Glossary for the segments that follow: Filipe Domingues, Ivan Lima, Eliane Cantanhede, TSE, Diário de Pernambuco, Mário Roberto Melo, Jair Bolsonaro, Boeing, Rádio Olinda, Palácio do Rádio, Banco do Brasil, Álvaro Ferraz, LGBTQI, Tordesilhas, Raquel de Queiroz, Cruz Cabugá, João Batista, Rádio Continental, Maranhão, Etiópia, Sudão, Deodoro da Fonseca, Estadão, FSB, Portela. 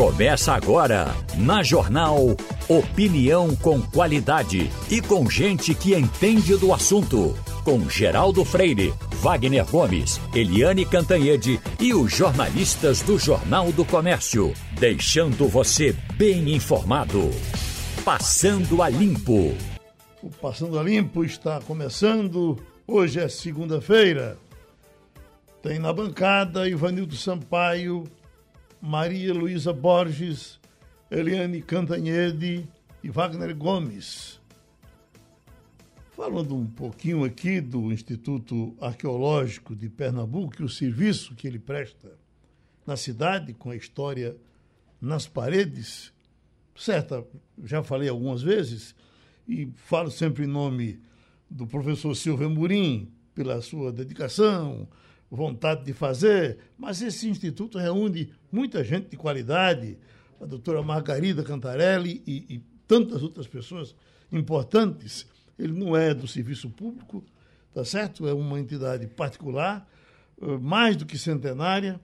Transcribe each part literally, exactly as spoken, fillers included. Começa agora, na Jornal, opinião com qualidade e com gente que entende do assunto. Com Geraldo Freire, Wagner Gomes, Eliane Cantanhede e os jornalistas do Jornal do Comércio. Deixando você bem informado. Passando a Limpo. O Passando a Limpo está começando. Hoje é segunda-feira. Tem na bancada Ivanildo Sampaio, Maria Luísa Borges, Eliane Cantanhede e Wagner Gomes. Falando um pouquinho aqui do Instituto Arqueológico de Pernambuco e o serviço que ele presta na cidade, com a história nas paredes, certa, já falei algumas vezes, e falo sempre em nome do professor Silvio Murim, pela sua dedicação, vontade de fazer, mas esse instituto reúne muita gente de qualidade, a doutora Margarida Cantarelli e, e tantas outras pessoas importantes. Ele não é do serviço público, tá certo? É uma entidade particular, mais do que centenária.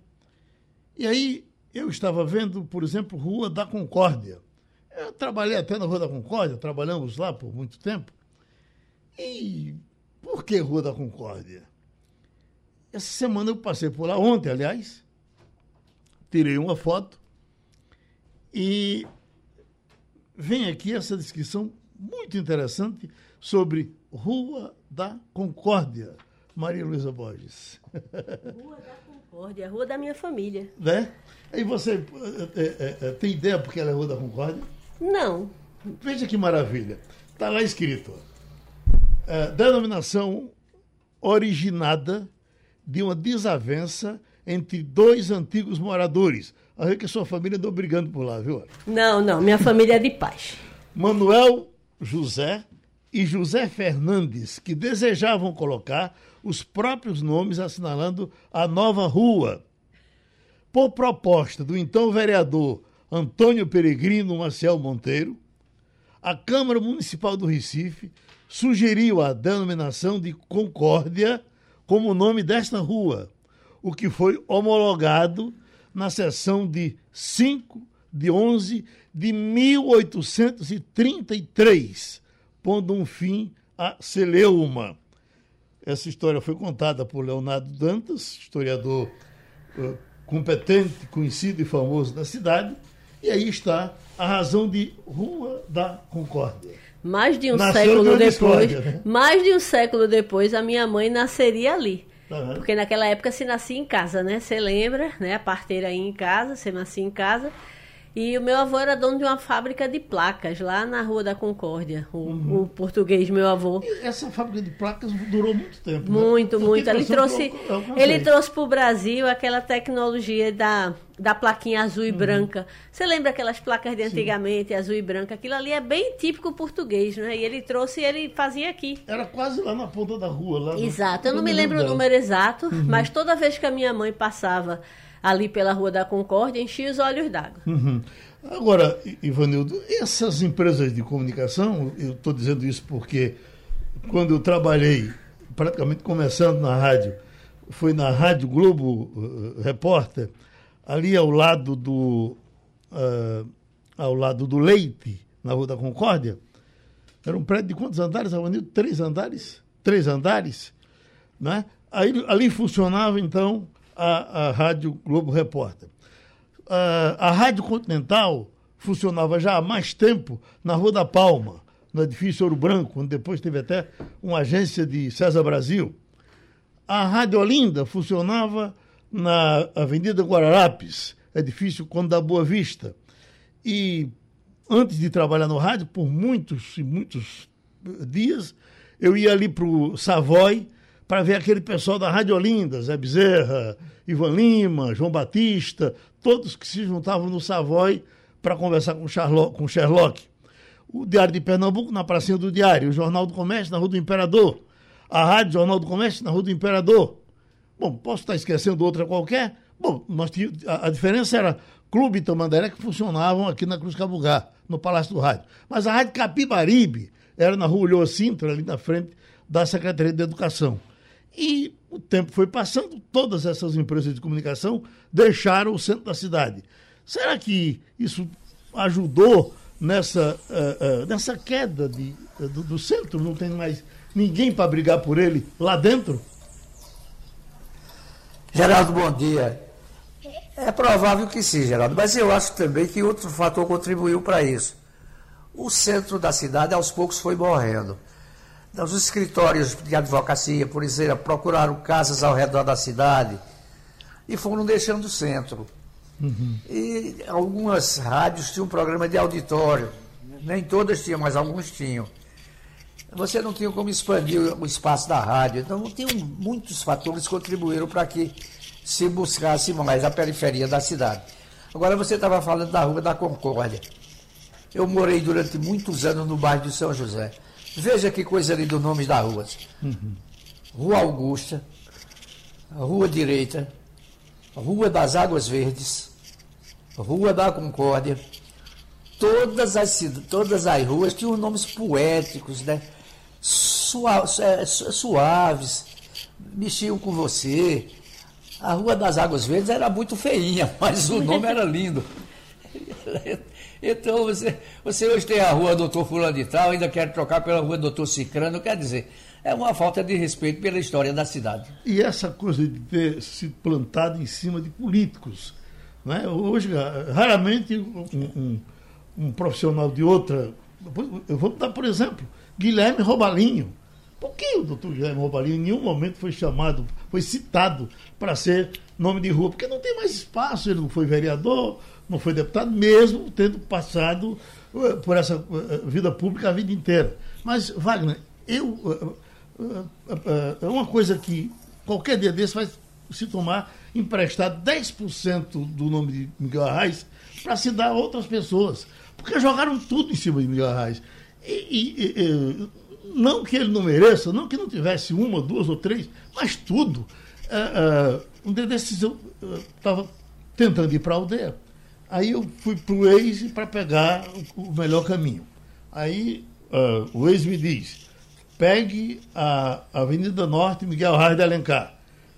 E aí eu estava vendo, por exemplo, Rua da Concórdia. Eu trabalhei até na Rua da Concórdia, trabalhamos lá por muito tempo. E por que Rua da Concórdia? Essa semana eu passei por lá, ontem, aliás, tirei uma foto e vem aqui essa descrição muito interessante sobre Rua da Concórdia. Maria Luísa Borges. Rua da Concórdia, a rua da minha família. Né? E você é, é, tem ideia porque ela é Rua da Concórdia? Não. Veja que maravilha. Está lá escrito. É, denominação originada de uma desavença entre dois antigos moradores. A ver que a sua família andou brigando por lá, viu? Não, não. Minha família é de paz. Manuel José e José Fernandes, que desejavam colocar os próprios nomes assinalando a nova rua. Por proposta do então vereador Antônio Peregrino Maciel Monteiro, a Câmara Municipal do Recife sugeriu a denominação de Concórdia como o nome desta rua, o que foi homologado na sessão de cinco de onze de mil oitocentos e trinta e três, pondo um fim à celeuma. Essa história foi contada por Leonardo Dantas, historiador uh, competente, conhecido e famoso da cidade, e aí está a razão de Rua da Concórdia. Mais de um Nasceu século depois, né? mais de um século depois, a minha mãe nasceria ali. Uhum. Porque naquela época se nascia em casa, né? Você lembra, né? A parteira aí em casa, você nascia em casa. E o meu avô era dono de uma fábrica de placas lá na Rua da Concórdia, o, uhum. o português, meu avô. E essa fábrica de placas durou muito tempo, né? Muito, Só muito. Ele trouxe para o Brasil aquela tecnologia da... da plaquinha azul e uhum. branca. Você lembra aquelas placas de antigamente, Sim. azul e branca? Aquilo ali é bem típico português, né? E ele trouxe e ele fazia aqui. Era quase lá na ponta da rua. Lá exato. No... Eu não me lembro dela. O número exato, uhum. mas toda vez que a minha mãe passava ali pela Rua da Concórdia, enchia os olhos d'água. Uhum. Agora, Ivanildo, essas empresas de comunicação, eu estou dizendo isso porque quando eu trabalhei, praticamente começando na rádio, foi na Rádio Globo, uh, repórter, ali ao lado do uh, ao lado do Leite, na Rua da Concórdia, era um prédio de quantos andares, Avenida? Três andares? Três andares, né? Aí, ali funcionava, então, a, a Rádio Globo Repórter. Uh, a Rádio Continental funcionava já há mais tempo na Rua da Palma, no edifício Ouro Branco, onde depois teve até uma agência de César Brasil. A Rádio Olinda funcionava na Avenida Guararapes, edifício Conde da Boa Vista. E antes de trabalhar no rádio, por muitos e muitos dias, eu ia ali para o Savoy para ver aquele pessoal da Rádio Olinda, Zé Bezerra, Ivan Lima, João Batista, todos que se juntavam no Savoy para conversar com Sherlock, com Sherlock. O Diário de Pernambuco na Pracinha do Diário, o Jornal do Comércio na Rua do Imperador, a Rádio Jornal do Comércio na Rua do Imperador. Bom, posso estar esquecendo outra qualquer? Bom, nós tínhamos, a, a diferença era Clube Tamandaré, que funcionavam aqui na Cruz Cabugá, no Palácio do Rádio. Mas a Rádio Capibaribe era na Rua Ulloa Sintra, ali na frente da Secretaria de Educação. E o tempo foi passando, todas essas empresas de comunicação deixaram o centro da cidade. Será que isso ajudou nessa, uh, uh, nessa queda de, uh, do, do centro? Não tem mais ninguém para brigar por ele lá dentro? Geraldo, bom dia. É provável que sim, Geraldo, mas eu acho também que outro fator contribuiu para isso. O centro da cidade, aos poucos, foi morrendo. Então, os escritórios de advocacia, por exemplo, procuraram casas ao redor da cidade e foram deixando o centro. Uhum. E algumas rádios tinham um programa de auditório, nem todas tinham, mas alguns tinham. Você não tinha como expandir o espaço da rádio, então tinha muitos fatores que contribuíram para que se buscasse mais a periferia da cidade. Agora, você estava falando da Rua da Concórdia. Eu morei durante muitos anos no bairro de São José. Veja que coisa ali do nome da rua. Uhum. Rua Augusta, Rua Direita, Rua das Águas Verdes, Rua da Concórdia. Todas as, todas as ruas tinham nomes poéticos, né? Suaves, suaves, mexiam com você. A Rua das Águas Verdes era muito feinha, mas o nome era lindo. Então, você, você hoje tem a Rua Doutor Fulano de Tal, ainda quer trocar pela Rua Doutor Cicrano, quer dizer, é uma falta de respeito pela história da cidade. E essa coisa de ter se plantado em cima de políticos, né? Hoje, raramente, um, um, um profissional de outra... Eu vou dar, por exemplo, Guilherme Robalinho. Por que o doutor Guilherme Robalinho em nenhum momento foi chamado, foi citado para ser nome de rua? Porque não tem mais espaço, ele não foi vereador... Não foi deputado, mesmo tendo passado por essa vida pública a vida inteira. Mas, Wagner, eu, é uma coisa que qualquer dia desse vai se tomar emprestar dez por cento do nome de Miguel Arraes para se dar a outras pessoas. Porque jogaram tudo em cima de Miguel Arraes. E, e, e, não que ele não mereça, não que não tivesse uma, duas ou três, mas tudo. Um dia desses eu estava tentando ir para a aldeia. Aí eu fui para o Waze para pegar o melhor caminho. Aí uh, o Waze me diz, pegue a Avenida Norte Miguel Arraes de Alencar.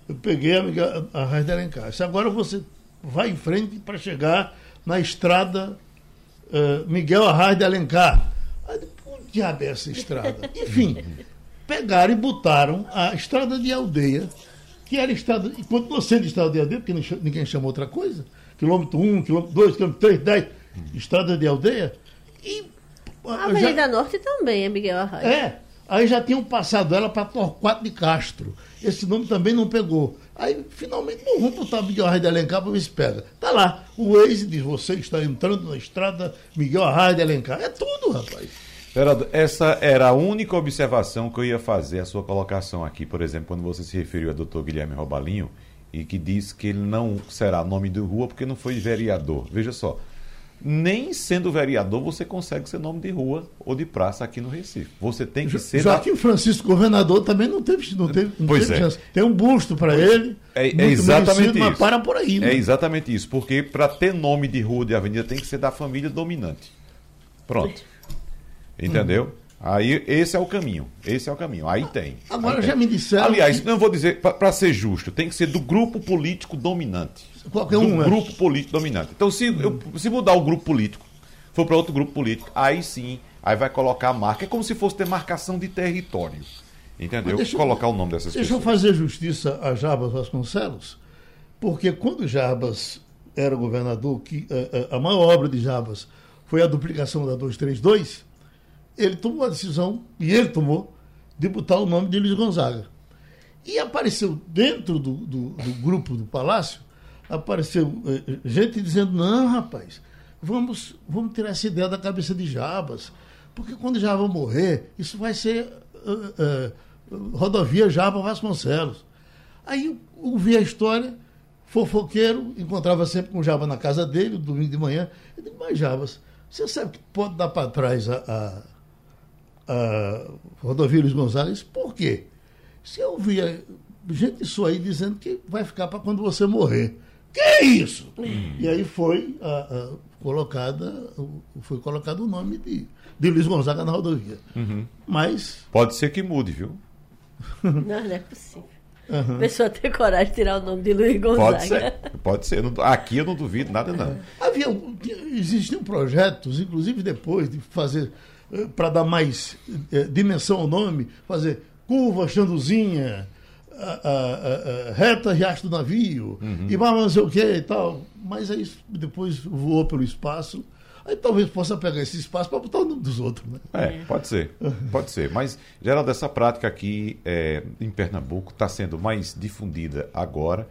Eu peguei a Miguel Arraes de Alencar. Se agora você vai em frente para chegar na estrada uh, Miguel Arraes de Alencar. Aí, onde diabo é essa estrada? Enfim, pegaram e botaram a estrada de aldeia, que era estrada, e continuou sendo estrada de aldeia, porque ninguém chamou outra coisa, quilômetro um, quilômetro dois, quilômetro três, dez, estrada de aldeia. E a Avenida já... Norte também é Miguel Arraes. É, aí já tinham passado ela para Torquato de Castro. Esse nome também não pegou. Aí, finalmente, não vamos botar Miguel Arraes de Alencar para ver se pega. Está lá, o Waze diz, você está entrando na estrada Miguel Arraes de Alencar. É tudo, rapaz. Geraldo, essa era a única observação que eu ia fazer, a sua colocação aqui, por exemplo, quando você se referiu a doutor Guilherme Robalinho, e que diz que ele não será nome de rua porque não foi vereador. Veja só, nem sendo vereador você consegue ser nome de rua ou de praça aqui no Recife. Você tem que ser... Já da... que o Francisco, governador, também não teve, não teve, não pois teve é. chance. Tem um busto para ele, é, é exatamente merecido, isso. Mas para por aí. Né? É exatamente isso, porque para ter nome de rua ou de avenida tem que ser da família dominante. Pronto. Entendeu? Hum. Aí esse é o caminho, esse é o caminho, aí tem. Agora aí já tem. Me disseram... Aliás, que... não vou dizer, para ser justo, tem que ser do grupo político dominante. Qualquer um, do é. grupo político dominante. Então, se, hum. eu, se mudar o grupo político, for para outro grupo político, aí sim, aí vai colocar a marca. É como se fosse demarcação de território, entendeu? Deixa eu, colocar o nome dessas deixa pessoas. Deixa eu fazer justiça a Jarbas Vasconcelos, porque quando Jarbas era governador, que, a, a maior obra de Jarbas foi a duplicação da duzentos e trinta e dois... Ele tomou a decisão, e ele tomou, de botar o nome de Luiz Gonzaga. E apareceu dentro do, do, do grupo do Palácio, apareceu gente dizendo, não, rapaz, vamos, vamos tirar essa ideia da cabeça de Jarbas, porque quando Jarbas morrer, isso vai ser uh, uh, rodovia Jarbas Vasconcelos. Aí ouvi a história, fofoqueiro, encontrava sempre com Jarbas na casa dele, domingo de manhã, eu digo, mas Jarbas, você sabe que pode dar para trás a... a a rodovia Luiz Gonzaga. Por quê? Se eu via gente isso aí dizendo que vai ficar para quando você morrer. Que é isso? Hum. E aí foi a, a, colocada, foi colocado o nome de, de Luiz Gonzaga na rodovia. Uhum. Mas... Pode ser que mude, viu? Não, não é possível. Uhum. A pessoa ter coragem de tirar o nome de Luiz Gonzaga. Pode ser, pode ser. Aqui eu não duvido nada, não. Havia, existiam projetos, inclusive depois, de fazer, para dar mais é, dimensão ao nome, fazer curva Xanduzinha, a, a, a, reta Riacho do Navio, uhum. e mais não sei o que e tal. Mas aí depois voou pelo espaço. Aí talvez possa pegar esse espaço para botar o nome dos outros, né? É, pode ser, pode ser. Mas, Geraldo, essa prática aqui é, em Pernambuco está sendo mais difundida agora.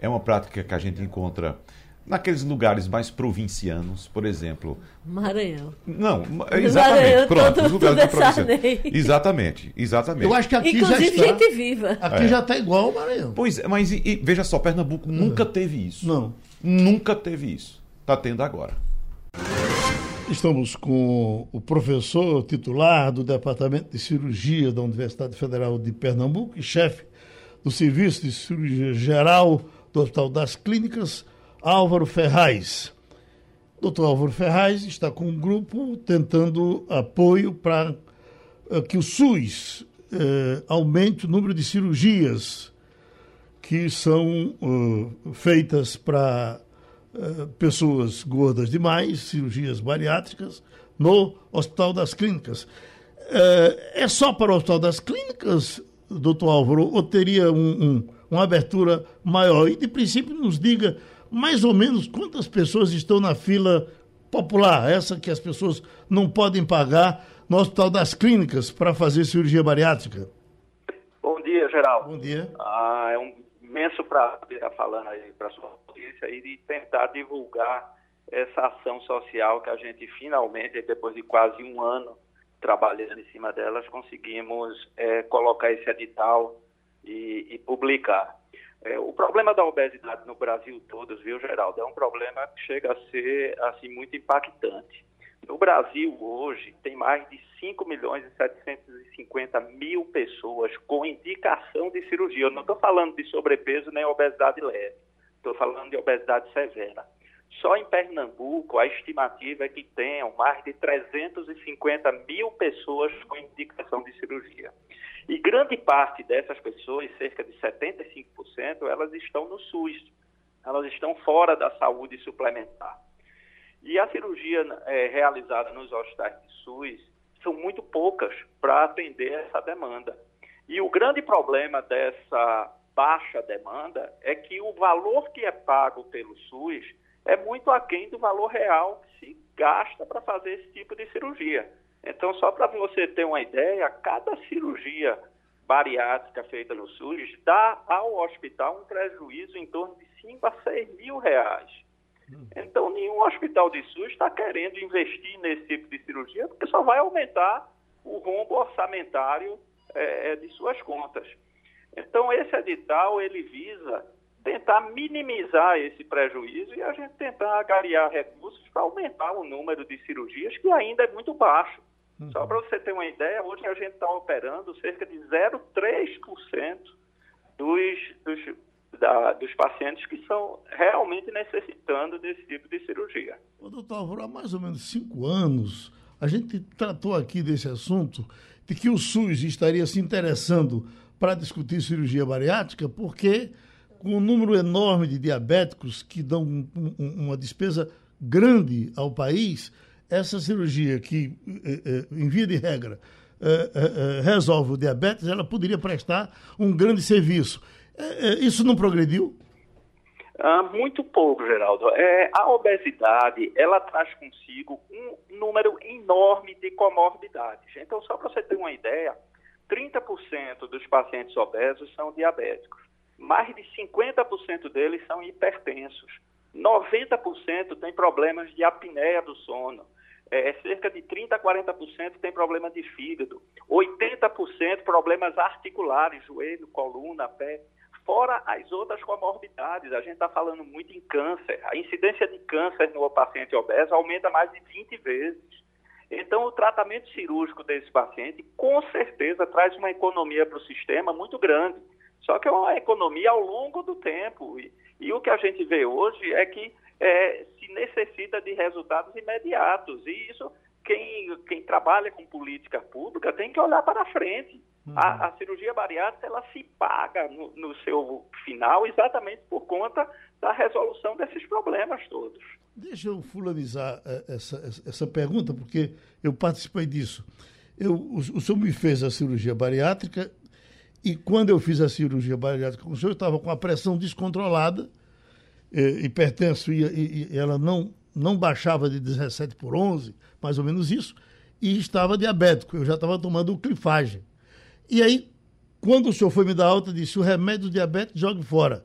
É uma prática que a gente encontra naqueles lugares mais provincianos, por exemplo... Maranhão. Não, exatamente. Maranhão, pronto, os lugares mais provincianos. Exatamente, exatamente. Eu acho que aqui inclusive já está... Inclusive gente viva. Aqui é. já está igual o Maranhão. Pois é, mas e, e, veja só, Pernambuco nunca uhum. teve isso. Não. Nunca teve isso. Está tendo agora. Estamos com o professor titular do Departamento de Cirurgia da Universidade Federal de Pernambuco e chefe do Serviço de Cirurgia Geral do Hospital das Clínicas, Álvaro Ferraz. O doutor Álvaro Ferraz está com um grupo tentando apoio para que o SUS eh, aumente o número de cirurgias que são uh, feitas para... pessoas gordas demais, cirurgias bariátricas, no Hospital das Clínicas. É só para o Hospital das Clínicas, doutor Álvaro, ou teria um, um, uma abertura maior? E, de princípio, nos diga mais ou menos quantas pessoas estão na fila popular, essa que as pessoas não podem pagar no Hospital das Clínicas para fazer cirurgia bariátrica. Bom dia, Geraldo. Bom dia. Ah, é um imenso prazer estar falando aí para a sua aí de tentar divulgar essa ação social que a gente finalmente, depois de quase um ano trabalhando em cima delas, conseguimos é, colocar esse edital e, e publicar. É, o problema da obesidade no Brasil todo, viu, Geraldo, é um problema que chega a ser assim, muito impactante. No Brasil, hoje, tem mais de cinco milhões e setecentos e cinquenta mil pessoas com indicação de cirurgia. Eu não estou falando de sobrepeso nem obesidade leve. Estou falando de obesidade severa. Só em Pernambuco, a estimativa é que tenham mais de trezentos e cinquenta mil pessoas com indicação de cirurgia. E grande parte dessas pessoas, cerca de setenta e cinco por cento, elas estão no SUS. Elas estão fora da saúde suplementar. E a cirurgia é, realizada nos hospitais de SUS são muito poucas para atender essa demanda. E o grande problema dessa... baixa demanda, é que o valor que é pago pelo SUS é muito aquém do valor real que se gasta para fazer esse tipo de cirurgia. Então, só para você ter uma ideia, cada cirurgia bariátrica feita no SUS dá ao hospital um prejuízo em torno de cinco a seis mil reais. Então, nenhum hospital de SUS está querendo investir nesse tipo de cirurgia, porque só vai aumentar o rombo orçamentário é, de suas contas. Então, esse edital, ele visa tentar minimizar esse prejuízo e a gente tentar angariar recursos para aumentar o número de cirurgias, que ainda é muito baixo. Uhum. Só para você ter uma ideia, hoje a gente está operando cerca de zero vírgula três por cento dos, dos, da, dos pacientes que são realmente necessitando desse tipo de cirurgia. Ô, doutor Álvaro, há mais ou menos cinco anos, a gente tratou aqui desse assunto de que o SUS estaria se interessando para discutir cirurgia bariátrica, porque com o número enorme de diabéticos que dão um, um, uma despesa grande ao país, essa cirurgia que, eh, eh, em via de regra, eh, eh, resolve o diabetes, ela poderia prestar um grande serviço. Eh, eh, isso não progrediu? Ah, muito pouco, Geraldo. É, a obesidade, ela traz consigo um número enorme de comorbidades. Então, só para você ter uma ideia, trinta por cento dos pacientes obesos são diabéticos, mais de cinquenta por cento deles são hipertensos, noventa por cento tem problemas de apneia do sono, é, cerca de trinta a quarenta por cento tem problema de fígado, oitenta por cento problemas articulares, joelho, coluna, pé, fora as outras comorbidades. A gente está falando muito em câncer, a incidência de câncer no paciente obeso aumenta mais de vinte vezes. Então, o tratamento cirúrgico desse paciente, com certeza, traz uma economia para o sistema muito grande. Só que é uma economia ao longo do tempo. E, e o que a gente vê hoje é que é, se necessita de resultados imediatos. E isso, quem, quem trabalha com política pública tem que olhar para frente. Uhum. A, a cirurgia bariátrica, ela se paga no, no seu final exatamente por conta da resolução desses problemas todos. Deixa eu fulanizar essa, essa pergunta, porque eu participei disso. Eu, o, o senhor me fez a cirurgia bariátrica e quando eu fiz a cirurgia bariátrica com o senhor, eu estava com a pressão descontrolada, eh, hipertenso, e, e, e ela não, não baixava de dezessete por onze, mais ou menos isso, e estava diabético, eu já estava tomando clifagem. E aí, quando o senhor foi me dar alta, disse: o remédio do diabetes jogue fora,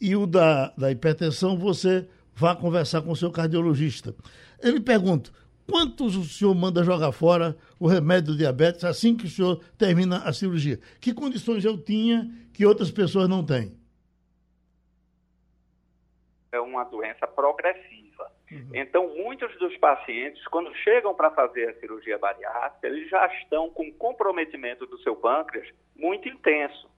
e o da, da hipertensão você vá conversar com o seu cardiologista. Eu lhe pergunto, quantos o senhor manda jogar fora o remédio do diabetes assim que o senhor termina a cirurgia? Que condições eu tinha que outras pessoas não têm? É uma doença progressiva. Uhum. Então, muitos dos pacientes, quando chegam para fazer a cirurgia bariátrica, eles já estão com comprometimento do seu pâncreas muito intenso.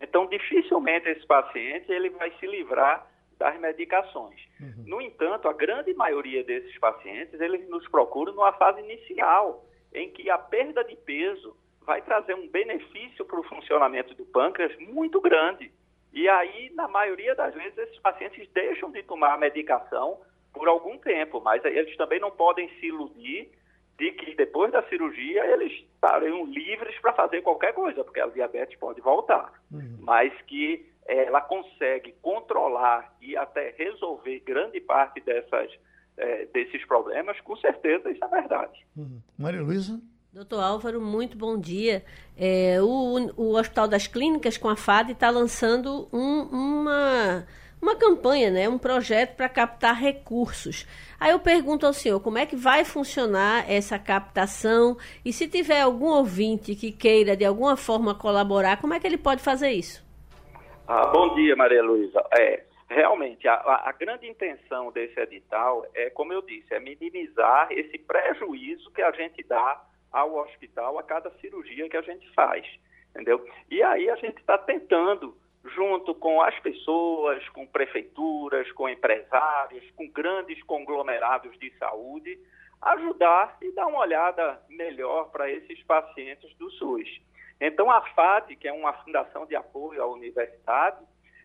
Então, dificilmente esse paciente ele vai se livrar das medicações. Uhum. No entanto, a grande maioria desses pacientes, eles nos procuram numa fase inicial, em que a perda de peso vai trazer um benefício para o funcionamento do pâncreas muito grande. E aí, na maioria das vezes, esses pacientes deixam de tomar a medicação por algum tempo, mas eles também não podem se iludir de que depois da cirurgia eles estarão livres para fazer qualquer coisa, porque a diabetes pode voltar. Uhum. Mas que ela consegue controlar e até resolver grande parte dessas, é, desses problemas, com certeza isso é verdade. Uhum. Maria Luísa? Doutor Álvaro, muito bom dia. É, o, o Hospital das Clínicas, com a F A D, está lançando um, uma, uma campanha, né, um projeto para captar recursos. Aí eu pergunto ao senhor, como é que vai funcionar essa captação? E se tiver algum ouvinte que queira, de alguma forma, colaborar, como é que ele pode fazer isso? Ah, bom dia, Maria Luísa. É, realmente, a, a grande intenção desse edital é, como eu disse, é minimizar esse prejuízo que a gente dá ao hospital a cada cirurgia que a gente faz, entendeu? E aí a gente está tentando, junto com as pessoas, com prefeituras, com empresários, com grandes conglomerados de saúde, ajudar e dar uma olhada melhor para esses pacientes do SUS. Então, a F A D, que é uma fundação de apoio à universidade,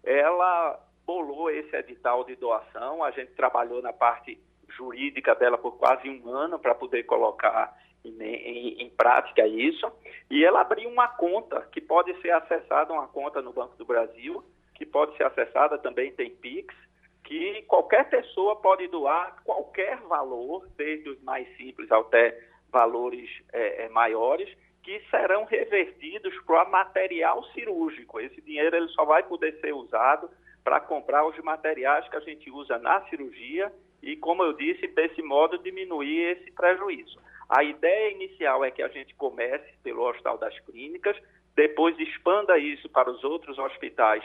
ela bolou esse edital de doação. A gente trabalhou na parte jurídica dela por quase um ano para poder colocar em, em, em prática isso. E ela abriu uma conta que pode ser acessada, uma conta no Banco do Brasil, que pode ser acessada também, tem Pix, que qualquer pessoa pode doar qualquer valor, desde os mais simples até valores é, maiores, que serão revertidos para material cirúrgico. Esse dinheiro ele só vai poder ser usado para comprar os materiais que a gente usa na cirurgia e, como eu disse, desse modo diminuir esse prejuízo. A ideia inicial é que a gente comece pelo Hospital das Clínicas, depois expanda isso para os outros hospitais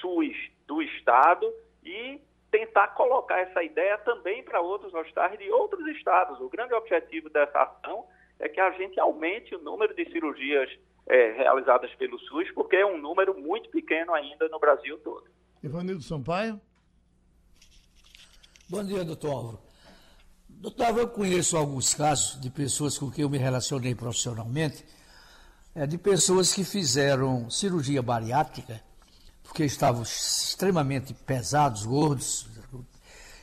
SUS do Estado e tentar colocar essa ideia também para outros hospitais de outros estados. O grande objetivo dessa ação é que a gente aumente o número de cirurgias é, realizadas pelo SUS, porque é um número muito pequeno ainda no Brasil todo. Ivanildo Sampaio? Bom dia, doutor Álvaro. Doutor Álvaro, eu conheço alguns casos de pessoas com quem eu me relacionei profissionalmente, é, de pessoas que fizeram cirurgia bariátrica, porque estavam extremamente pesados, gordos,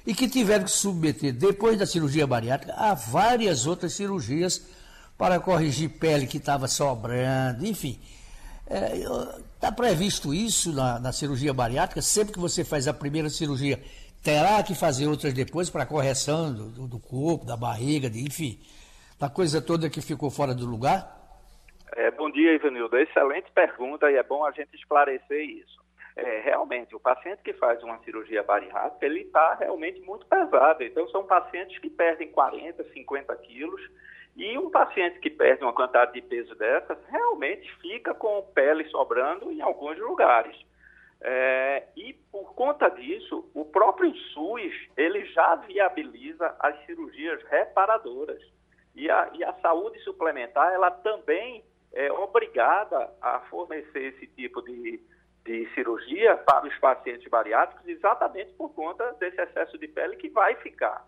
e que tiveram que submeter, depois da cirurgia bariátrica, a várias outras cirurgias para corrigir pele que estava sobrando, enfim. Está é, previsto isso na, na cirurgia bariátrica? Sempre que você faz a primeira cirurgia, terá que fazer outras depois para correção do, do corpo, da barriga, de, enfim, da coisa toda que ficou fora do lugar? É, bom dia, Ivanildo. Excelente pergunta e é bom a gente esclarecer isso. É, realmente, o paciente que faz uma cirurgia bariátrica, ele está realmente muito pesado. Então, são pacientes que perdem quarenta, cinquenta quilos. E um paciente que perde uma quantidade de peso dessas realmente fica com pele sobrando em alguns lugares. É, e por conta disso, o próprio SUS ele já viabiliza as cirurgias reparadoras. E a, e a saúde suplementar ela também é obrigada a fornecer esse tipo de, de cirurgia para os pacientes bariátricos exatamente por conta desse excesso de pele que vai ficar.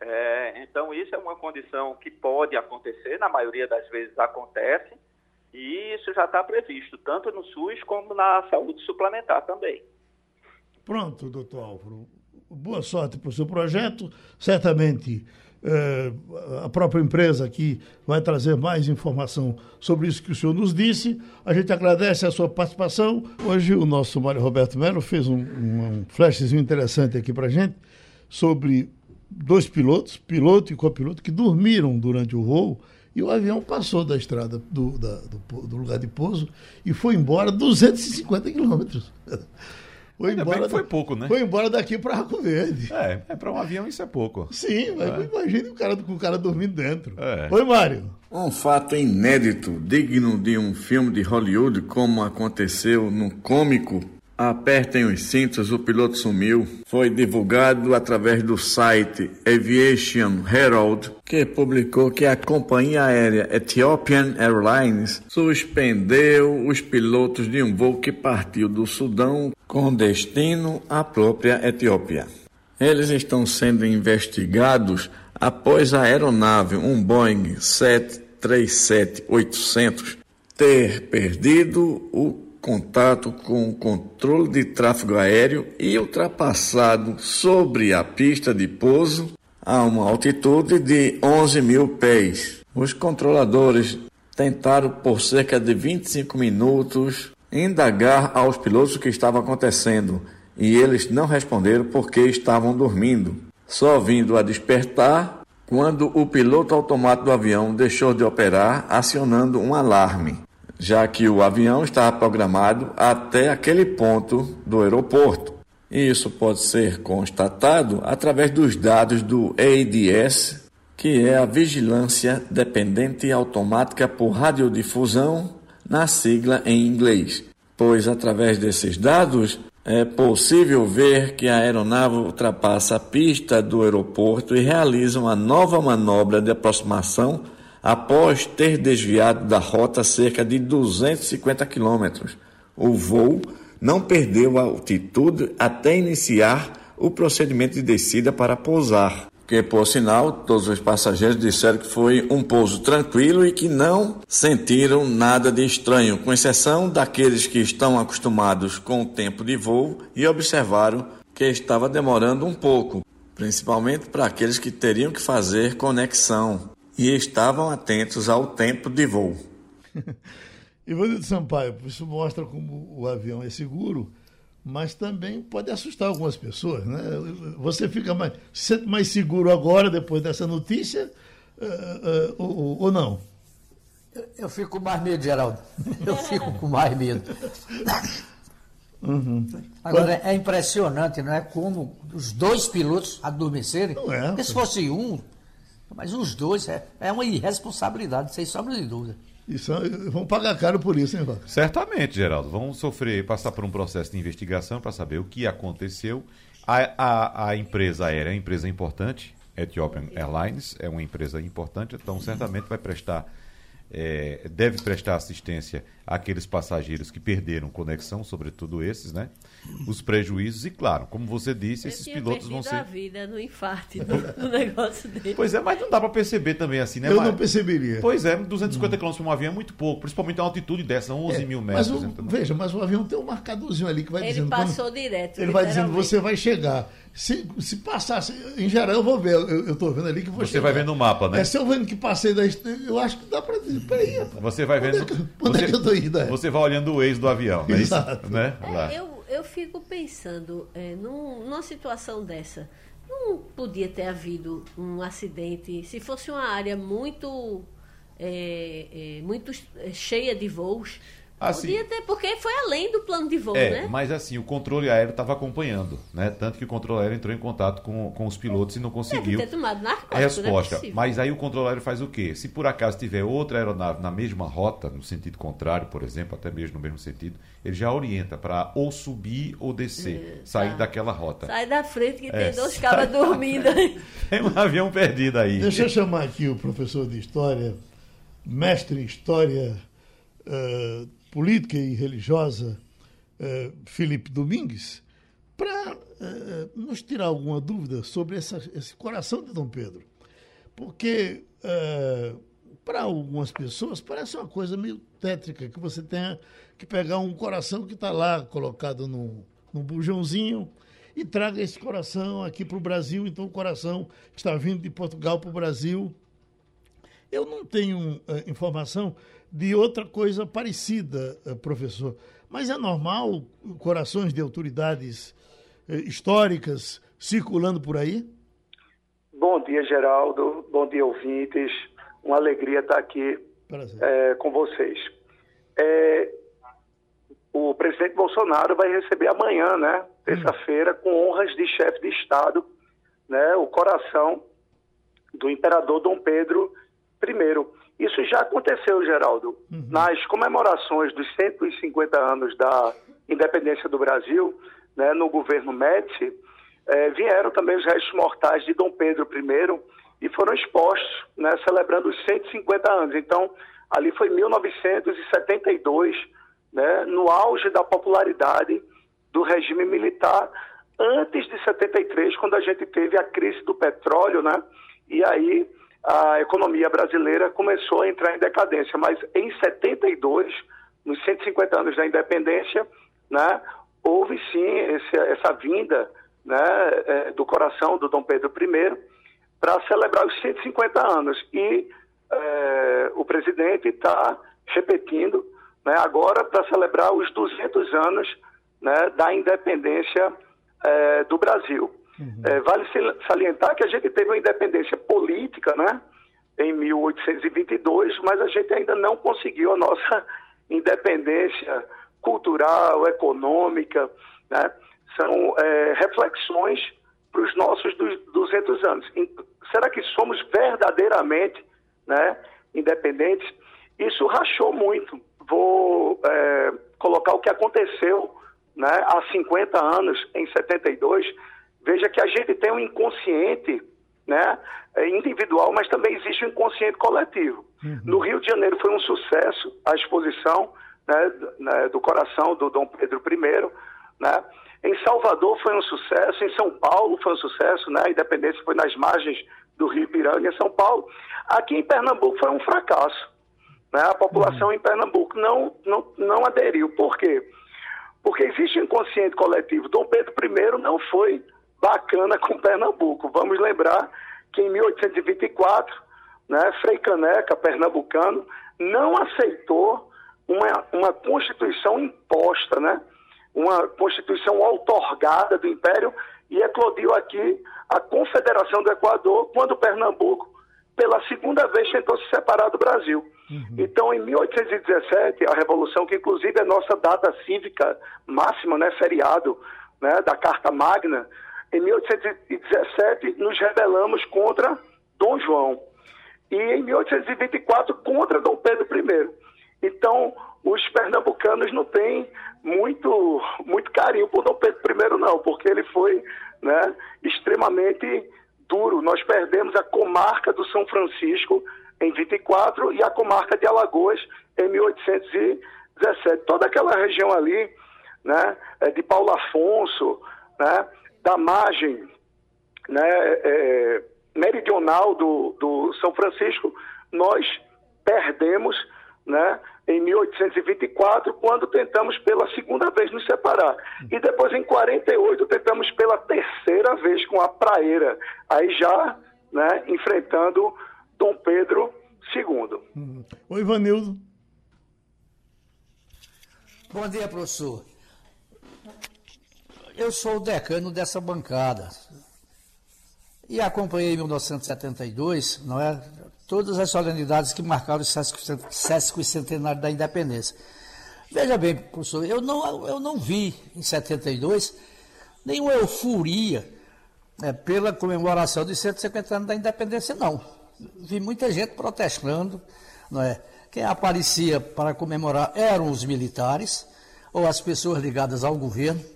É, então, isso é uma condição que pode acontecer, na maioria das vezes acontece, E isso já está previsto, tanto no SUS como na saúde suplementar também. Pronto, doutor Álvaro. Boa sorte para o seu projeto. Certamente eh, a própria empresa aqui vai trazer mais informação sobre isso que o senhor nos disse. A gente agradece a sua participação. Hoje o nosso Mário Roberto Melo fez um, um flashzinho interessante aqui para a gente sobre dois pilotos, piloto e copiloto, que dormiram durante o voo. E o avião passou da estrada do, da, do, do lugar de pouso e foi embora duzentos e cinquenta quilômetros. Foi embora, foi pouco, né? Foi embora daqui para Arco Verde. É, é para um avião isso é pouco. Sim, mas é. Imagine o cara, o cara dormindo dentro. É. Oi, Mário. Um fato inédito, digno de um filme de Hollywood, como aconteceu no cômico Apertem os Cintos, o Piloto Sumiu, foi divulgado através do site Aviation Herald, que publicou que a companhia aérea Ethiopian Airlines suspendeu os pilotos de um voo que partiu do Sudão com destino à própria Etiópia. Eles estão sendo investigados após a aeronave, um Boeing sete três sete oitocentos, ter perdido o contato com o controle de tráfego aéreo e ultrapassado sobre a pista de pouso a uma altitude de onze mil pés. Os controladores tentaram por cerca de vinte e cinco minutos indagar aos pilotos o que estava acontecendo e eles não responderam porque estavam dormindo, só vindo a despertar quando o piloto automático do avião deixou de operar acionando um alarme, já que o avião estava programado até aquele ponto do aeroporto. E isso pode ser constatado através dos dados do A D S, que é a Vigilância Dependente Automática por Radiodifusão, na sigla em inglês, pois através desses dados é possível ver que a aeronave ultrapassa a pista do aeroporto e realiza uma nova manobra de aproximação após ter desviado da rota cerca de duzentos e cinquenta quilômetros. O voo não perdeu a altitude até iniciar o procedimento de descida para pousar, que, por sinal, todos os passageiros disseram que foi um pouso tranquilo e que não sentiram nada de estranho, com exceção daqueles que estão acostumados com o tempo de voo e observaram que estava demorando um pouco, principalmente para aqueles que teriam que fazer conexão e estavam atentos ao tempo de voo. Ivanildo Sampaio, isso mostra como o avião é seguro, mas também pode assustar algumas pessoas, né? Você fica mais, se sente mais seguro agora, depois dessa notícia, uh, uh, ou, ou não? Eu, eu fico com mais medo, Geraldo. Eu fico com mais medo. Uhum. Agora, é impressionante, não é? Como os dois pilotos adormecerem. Não é? Porque se fosse um... Mas os dois, é, é uma irresponsabilidade, sem sombra de dúvida. Isso, vão pagar caro por isso, hein, Wagner? Certamente, Geraldo. Vão sofrer, passar por um processo de investigação para saber o que aconteceu. A, a, a empresa aérea é uma empresa importante, Ethiopian Airlines é uma empresa importante, então certamente vai prestar, é, deve prestar assistência àqueles passageiros que perderam conexão, sobretudo esses, né? Os prejuízos, e claro, como você disse, eu esses pilotos vão ser... a vida no infarte do negócio dele. Pois é, mas não dá para perceber também assim, né? Eu Mário? Não perceberia. Pois é, duzentos e cinquenta quilômetros hum. para um avião é muito pouco, principalmente a altitude dessa, onze mil metros. Mas o, exemplo, veja, mas o avião tem um marcadorzinho ali que vai ele dizendo... Ele passou quando, direto. Ele vai dizendo, você vai chegar. Se, se passasse, em geral eu vou ver, eu estou vendo ali que vou você chegar. Vai vendo o mapa, né? É, se eu vendo que passei, da eu acho que dá para dizer, peraí, rapaz, você vai vendo... É que, onde você, é que eu estou indo? É? Você vai olhando o eixo do avião, né? Exato. Né? Lá. É, eu Eu fico pensando, é, num, numa situação dessa, não podia ter havido um acidente, se fosse uma área muito, é, é, muito cheia de voos, assim, podia ter, porque foi além do plano de voo, é, né? Mas assim, o controle aéreo estava acompanhando, né? Tanto que o controle aéreo entrou em contato com, com os pilotos e não conseguiu ter tomado narcótico, a resposta. Não é mas aí o controle aéreo faz o quê? Se por acaso tiver outra aeronave na mesma rota, no sentido contrário, por exemplo, até mesmo no mesmo sentido, ele já orienta para ou subir ou descer, é, sair tá. daquela rota. Sai da frente que é, tem dois cabas da... dormindo aí. Tem um avião perdido aí. Deixa eu chamar aqui o professor de História, mestre em História... Uh, política e religiosa, eh, Filipe Domingues, para eh, nos tirar alguma dúvida sobre essa, esse coração de Dom Pedro. Porque eh, para algumas pessoas parece uma coisa meio tétrica, que você tenha que pegar um coração que está lá colocado num, num bujãozinho e traga esse coração aqui para o Brasil. Então, o coração que está vindo de Portugal para o Brasil. Eu não tenho uh, informação de outra coisa parecida, uh, professor, mas é normal corações de autoridades uh, históricas circulando por aí? Bom dia, Geraldo. Bom dia, ouvintes. Uma alegria estar aqui é, com vocês. É, o presidente Bolsonaro vai receber amanhã, né, terça-feira, hum. com honras de chefe de Estado, né, o coração do imperador Dom Pedro I. Isso já aconteceu, Geraldo. Uhum. Nas comemorações dos cento e cinquenta anos da independência do Brasil, né, no governo Médici, é, vieram também os restos mortais de Dom Pedro I, e foram expostos, né, celebrando os cento e cinquenta anos. Então, ali foi mil novecentos e setenta e dois, né, no auge da popularidade do regime militar, antes de setenta e três, quando a gente teve a crise do petróleo, né, e aí a economia brasileira começou a entrar em decadência. Mas em setenta e dois, nos cento e cinquenta anos da independência, né, houve sim esse, essa vinda, né, do coração do Dom Pedro I, para celebrar os cento e cinquenta anos. E é, o presidente está repetindo, né, agora para celebrar os duzentos anos, né, da independência é, do Brasil. Uhum. É, vale salientar que a gente teve uma independência política, né, em mil oitocentos e vinte e dois, mas a gente ainda não conseguiu a nossa independência cultural, econômica, né? São é, reflexões para os nossos duzentos anos. Será que somos verdadeiramente, né, independentes? Isso rachou muito. Vou é, colocar o que aconteceu, né, há cinquenta anos, em setenta e dois. Veja que a gente tem um inconsciente, né, individual, mas também existe um inconsciente coletivo. Uhum. No Rio de Janeiro foi um sucesso a exposição, né, do coração do Dom Pedro I, né? Em Salvador foi um sucesso, em São Paulo foi um sucesso, né? A independência foi nas margens do Rio Ipiranga, em São Paulo. Aqui em Pernambuco foi um fracasso, né? A população em Pernambuco não, não, não aderiu. Por quê? Porque existe um inconsciente coletivo. Dom Pedro I não foi bacana com Pernambuco. Vamos lembrar que em mil oitocentos e vinte e quatro, né, Frei Caneca, pernambucano, não aceitou uma, uma constituição imposta, né? Uma constituição outorgada do Império, e eclodiu aqui a Confederação do Equador, quando Pernambuco, pela segunda vez, tentou se separar do Brasil. Uhum. Então, em mil oitocentos e dezessete, a Revolução, que inclusive é nossa data cívica máxima, né, feriado, né, da Carta Magna, em mil oitocentos e dezessete nos rebelamos contra Dom João. E em mil oitocentos e vinte e quatro, contra Dom Pedro I. Então, os pernambucanos não têm muito, muito carinho por Dom Pedro I, não, porque ele foi, né, extremamente duro. Nós perdemos a comarca do São Francisco em vinte e quatro e a comarca de Alagoas em mil oitocentos e dezessete. Toda aquela região ali, né, de Paulo Afonso, né, da margem, né, é, meridional do, do São Francisco, nós perdemos, né, em mil oitocentos e vinte e quatro, quando tentamos pela segunda vez nos separar. E depois, em quarenta e oito, tentamos pela terceira vez com a Praeira, aí já, né, enfrentando Dom Pedro segundo. Hum. Oi, Ivanildo. Bom dia, professor. Eu sou o decano dessa bancada e acompanhei em mil novecentos e setenta e dois, não é, todas as solenidades que marcaram o sesquicentenário da independência. Veja bem, professor, eu não, eu não vi em setenta e dois nenhuma euforia, né, pela comemoração dos cento e cinquenta anos da independência, não. Vi muita gente protestando, não é? Quem aparecia para comemorar eram os militares ou as pessoas ligadas ao governo.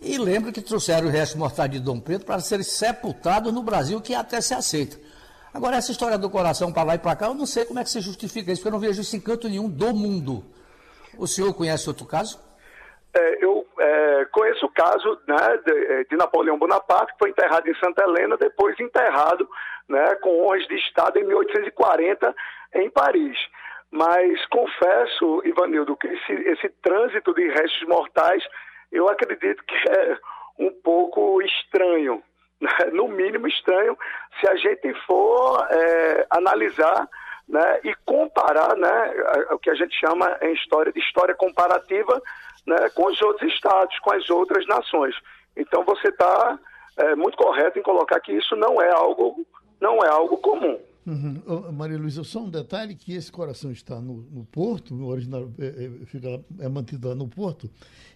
E lembro que trouxeram os restos mortais de Dom Pedro para serem sepultados no Brasil, que até se aceita. Agora, essa história do coração para lá e para cá, eu não sei como é que se justifica isso, porque eu não vejo isso em canto nenhum do mundo. O senhor conhece outro caso? é, eu é, conheço o caso, né, de, de Napoleão Bonaparte, que foi enterrado em Santa Helena, depois enterrado, né, com honras de Estado em mil oitocentos e quarenta em Paris. Mas confesso, Ivanildo, que esse, esse trânsito de restos mortais, eu acredito que é um pouco estranho, né? No mínimo estranho, se a gente for é, analisar, né, e comparar, né, o que a gente chama em história de história comparativa, né, com os outros estados, com as outras nações. Então você está é, muito correto em colocar que isso não é algo, não é algo comum. Uhum. Maria Luísa, só um detalhe, que esse coração está no, no Porto, o original é, fica lá, é mantido lá no Porto,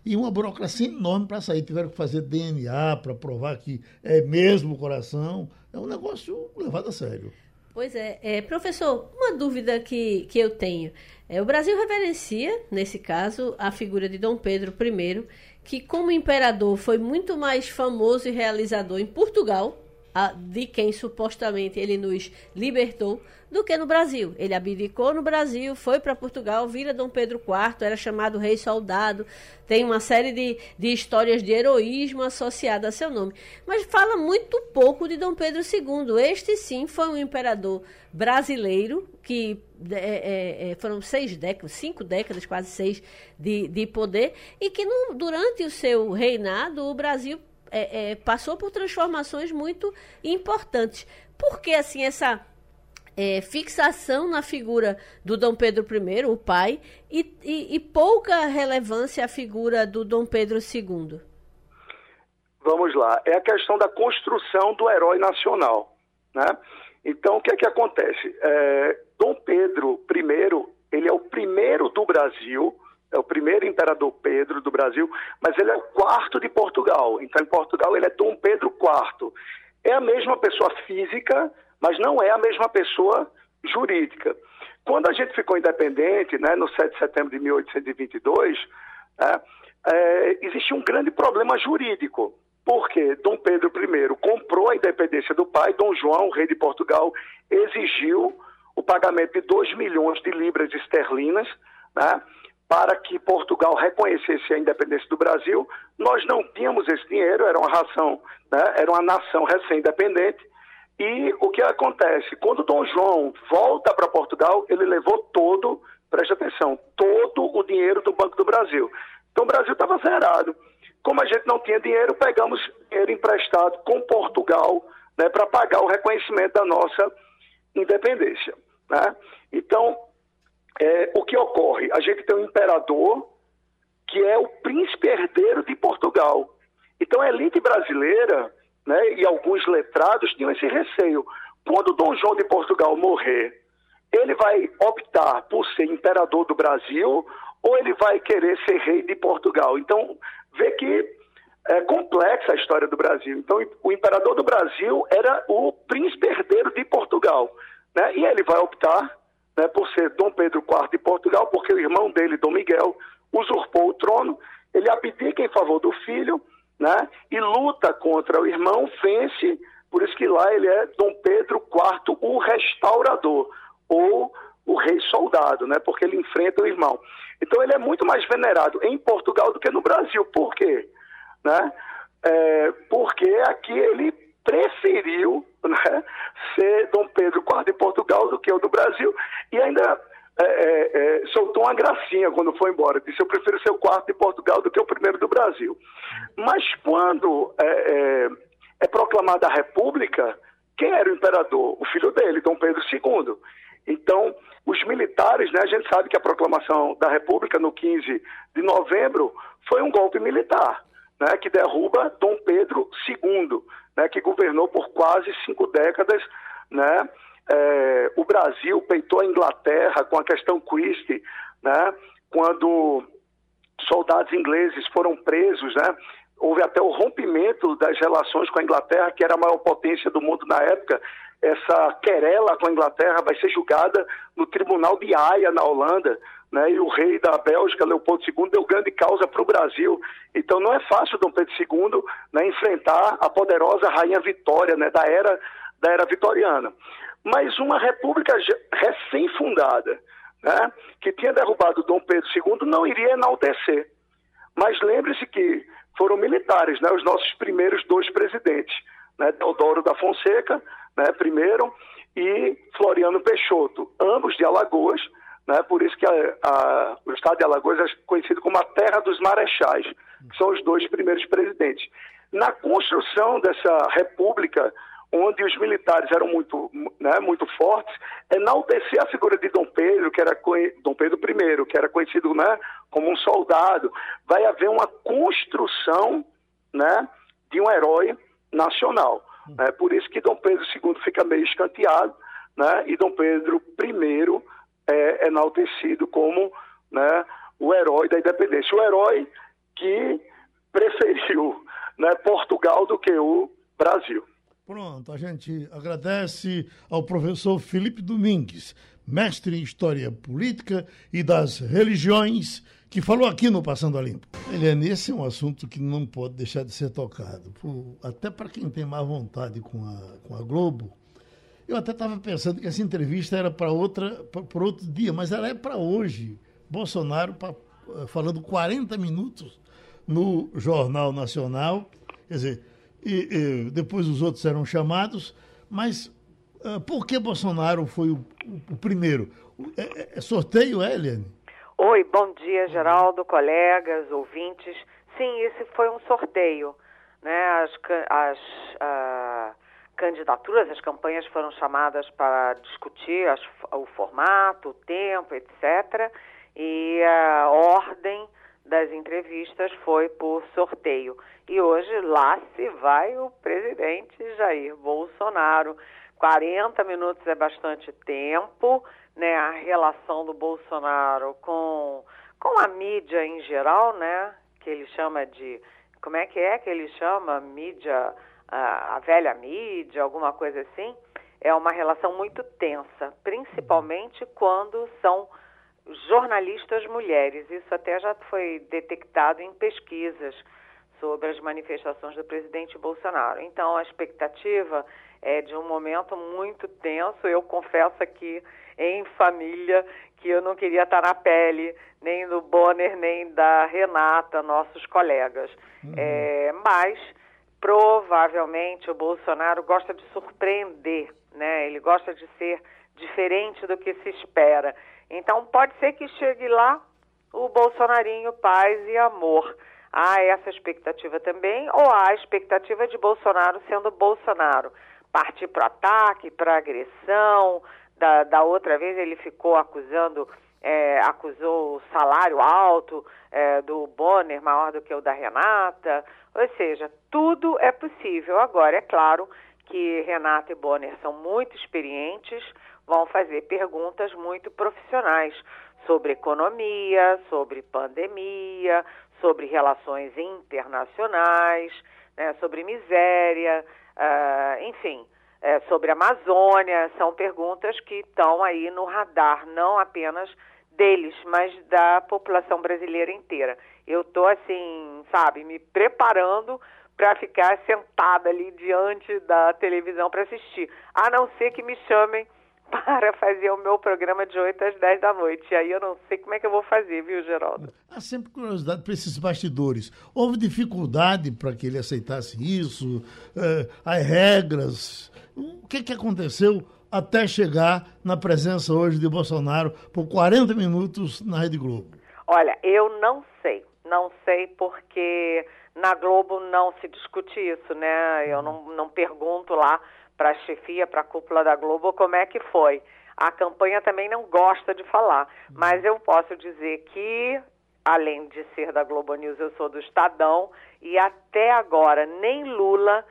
e uma burocracia enorme para sair. Tiveram que fazer D N A para provar que é mesmo o coração. É um negócio levado a sério. Pois é, é, professor, uma dúvida que, que eu tenho. É, o Brasil reverencia, nesse caso, a figura de Dom Pedro I, que como imperador foi muito mais famoso e realizador em Portugal, a, de quem supostamente ele nos libertou, do que no Brasil. Ele abdicou no Brasil, foi para Portugal, vira Dom Pedro quarto, era chamado rei soldado, tem uma série de, de histórias de heroísmo associada a seu nome. Mas fala muito pouco de Dom Pedro segundo. Este, sim, foi um imperador brasileiro, que é, é, foram seis décadas, cinco décadas, quase seis, de, de poder, e que no, durante o seu reinado, o Brasil É, é, passou por transformações muito importantes. Por que assim, essa é, fixação na figura do Dom Pedro I, o pai, e, e, e pouca relevância à figura do Dom Pedro segundo? Vamos lá. É a questão da construção do herói nacional, né? Então, o que é que acontece? É, Dom Pedro I, ele é o primeiro do Brasil, é o primeiro imperador Pedro do Brasil, mas ele é o quarto de Portugal. Então, em Portugal, ele é Dom Pedro quarto. É a mesma pessoa física, mas não é a mesma pessoa jurídica. Quando a gente ficou independente, né, no sete de setembro de mil oitocentos e vinte e dois, né, é, existia um grande problema jurídico, porque Dom Pedro I comprou a independência do pai. Dom João, rei de Portugal, exigiu o pagamento de dois milhões de libras esterlinas, né, para que Portugal reconhecesse a independência do Brasil. Nós não tínhamos esse dinheiro, era uma, ração, né? Era uma nação recém-independente. E o que acontece? Quando Dom João volta para Portugal, ele levou todo, preste atenção, todo o dinheiro do Banco do Brasil. Então o Brasil estava zerado. Como a gente não tinha dinheiro, pegamos dinheiro emprestado com Portugal, né, para pagar o reconhecimento da nossa independência, né? Então, É, o que ocorre? A gente tem um imperador que é o príncipe herdeiro de Portugal. Então a elite brasileira, né, e alguns letrados tinham esse receio. Quando Dom João de Portugal morrer, ele vai optar por ser imperador do Brasil ou ele vai querer ser rei de Portugal? Então vê que é complexa a história do Brasil. Então o imperador do Brasil era o príncipe herdeiro de Portugal, né, e ele vai optar, né, por ser Dom Pedro quarto de Portugal, porque o irmão dele, Dom Miguel, usurpou o trono. Ele abdica em favor do filho, né, e luta contra o irmão, vence. Por isso que lá ele é Dom Pedro quarto, o restaurador, ou o rei soldado, né, porque ele enfrenta o irmão. Então ele é muito mais venerado em Portugal do que no Brasil. Por quê? Né? É, porque aqui ele preferiu, né, ser Dom Pedro quarto de Portugal do que o do Brasil, e ainda é, é, soltou uma gracinha quando foi embora, disse: eu prefiro ser o quarto de Portugal do que o primeiro do Brasil. Mas quando é, é, é proclamada a República, quem era o imperador? O filho dele, Dom Pedro segundo. Então, os militares, né, a gente sabe que a proclamação da República no quinze de novembro foi um golpe militar, né, que derruba Dom Pedro segundo, né, que governou por quase cinco décadas, né, é, o Brasil peitou a Inglaterra com a questão Christie, né, quando soldados ingleses foram presos, né, houve até o rompimento das relações com a Inglaterra, que era a maior potência do mundo na época. Essa querela com a Inglaterra vai ser julgada no Tribunal de Haia, na Holanda, né, e o rei da Bélgica, Leopoldo segundo, deu grande causa para o Brasil. Então não é fácil Dom Pedro segundo, né, enfrentar a poderosa Rainha Vitória, né, da, era, da era vitoriana. Mas uma república recém-fundada, né, que tinha derrubado Dom Pedro segundo, não iria enaltecer. Mas lembre-se que foram militares, né, os nossos primeiros dois presidentes, né, Deodoro da Fonseca, né, primeiro, e Floriano Peixoto, ambos de Alagoas, né, por isso que a, a, o estado de Alagoas é conhecido como a terra dos marechais, que são os dois primeiros presidentes. Na construção dessa república, onde os militares eram muito, né, muito fortes, enaltecer a figura de Dom Pedro, que era Dom Pedro I, que era conhecido, né, como um soldado. Vai haver uma construção, né, de um herói nacional. É por isso que Dom Pedro segundo fica meio escanteado, né, e Dom Pedro I é enaltecido como, né, o herói da independência, o herói que preferiu, né, Portugal do que o Brasil. Pronto, a gente agradece ao professor Filipe Domingues, mestre em História Política e das Religiões, que falou aqui no Passando a Limpo. Eliane, esse é um assunto que não pode deixar de ser tocado, por, até para quem tem má vontade com a, com a Globo. Eu até estava pensando que essa entrevista era para outra, para outro dia, mas ela é para hoje. Bolsonaro pra, falando quarenta minutos no Jornal Nacional, quer dizer... E, e depois os outros eram chamados, mas uh, por que Bolsonaro foi o, o primeiro? É, é sorteio, é, Eliane? Oi, bom dia, Geraldo, colegas, ouvintes. Sim, esse foi um sorteio, né? As, as uh, candidaturas, as campanhas foram chamadas para discutir as, o formato, o tempo, etcétera. E a ordem das entrevistas foi por sorteio. E hoje lá se vai o presidente Jair Bolsonaro. quarenta minutos é bastante tempo, né? A relação do Bolsonaro com, com a mídia em geral, né? Que ele chama de... Como é que é que ele chama? Mídia, a, a velha mídia, alguma coisa assim. É uma relação muito tensa, principalmente quando são... jornalistas mulheres. Isso até já foi detectado em pesquisas sobre as manifestações do presidente Bolsonaro. Então, a expectativa é de um momento muito tenso. Eu confesso aqui, em família, que eu não queria estar na pele nem do Bonner, nem da Renata, nossos colegas. Uhum. É, mas, provavelmente, o Bolsonaro gosta de surpreender, né? Ele gosta de ser diferente do que se espera. Então, pode ser que chegue lá o Bolsonarinho, paz e amor. Há essa expectativa também, ou há a expectativa de Bolsonaro sendo Bolsonaro. Partir para o ataque, para agressão. Da, da outra vez ele ficou acusando, é, acusou o salário alto é, do Bonner, maior do que o da Renata. Ou seja, tudo é possível. Agora, é claro que Renata e Bonner são muito experientes, vão fazer perguntas muito profissionais sobre economia, sobre pandemia, sobre relações internacionais, né, sobre miséria, uh, enfim, é, sobre Amazônia. São perguntas que estão aí no radar, não apenas deles, mas da população brasileira inteira. Eu estou, assim, sabe, me preparando para ficar sentada ali diante da televisão para assistir, a não ser que me chamem para fazer o meu programa de oito às dez da noite. E aí eu não sei como é que eu vou fazer, viu, Geraldo? Há sempre curiosidade para esses bastidores. Houve dificuldade para que ele aceitasse isso? É, as regras? O que, que aconteceu até chegar na presença hoje de Bolsonaro por quarenta minutos na Rede Globo? Olha, eu não sei. Não sei porque na Globo não se discute isso, né? Eu não, não pergunto lá para a chefia, para a cúpula da Globo, como é que foi. A campanha também não gosta de falar, mas eu posso dizer que, além de ser da Globo News, eu sou do Estadão, e até agora nem Lula,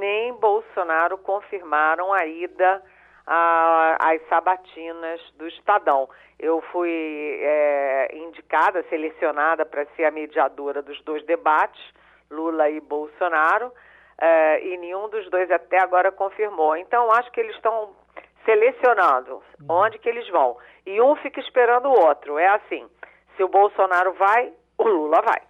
nem Bolsonaro confirmaram a ida a, às sabatinas do Estadão. Eu fui é, indicada, selecionada para ser a mediadora dos dois debates, Lula e Bolsonaro, É, e nenhum dos dois até agora confirmou. Então, acho que eles estão selecionando onde que eles vão. E um fica esperando o outro. É assim, se o Bolsonaro vai, o Lula vai.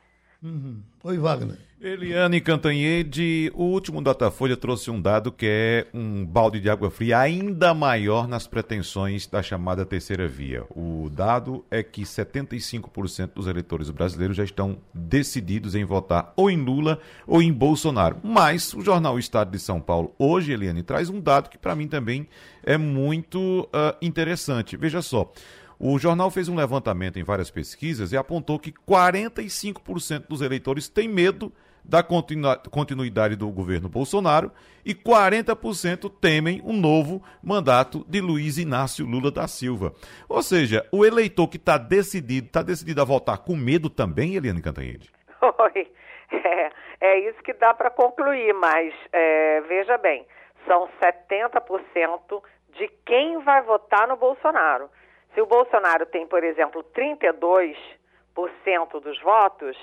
Uhum. Oi, Wagner. Eliane Cantanhede, o último Datafolha trouxe um dado que é um balde de água fria ainda maior nas pretensões da chamada terceira via. O dado é que setenta e cinco por cento dos eleitores brasileiros já estão decididos em votar ou em Lula ou em Bolsonaro. Mas o jornal Estado de São Paulo hoje, Eliane, traz um dado que para mim também é muito uh, interessante. Veja só. O jornal fez um levantamento em várias pesquisas e apontou que quarenta e cinco por cento dos eleitores têm medo da continuidade do governo Bolsonaro e quarenta por cento temem um novo mandato de Luiz Inácio Lula da Silva. Ou seja, o eleitor que está decidido, está decidido a votar com medo também, Eliane Cantanhede? Oi, é, é isso que dá para concluir, mas é, veja bem, são setenta por cento de quem vai votar no Bolsonaro. Se o Bolsonaro tem, por exemplo, trinta e dois por cento dos votos,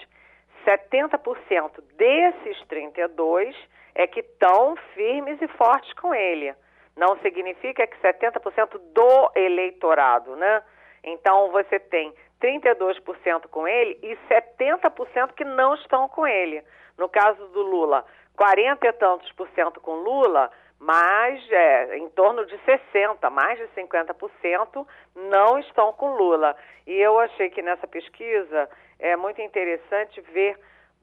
setenta por cento desses trinta e dois por cento é que estão firmes e fortes com ele. Não significa que setenta por cento do eleitorado, né? Então, você tem trinta e dois por cento com ele e setenta por cento que não estão com ele. No caso do Lula, quarenta e tantos por cento com Lula, mas é, em torno de sessenta por cento, mais de cinquenta por cento não estão com Lula. E eu achei que nessa pesquisa é muito interessante ver,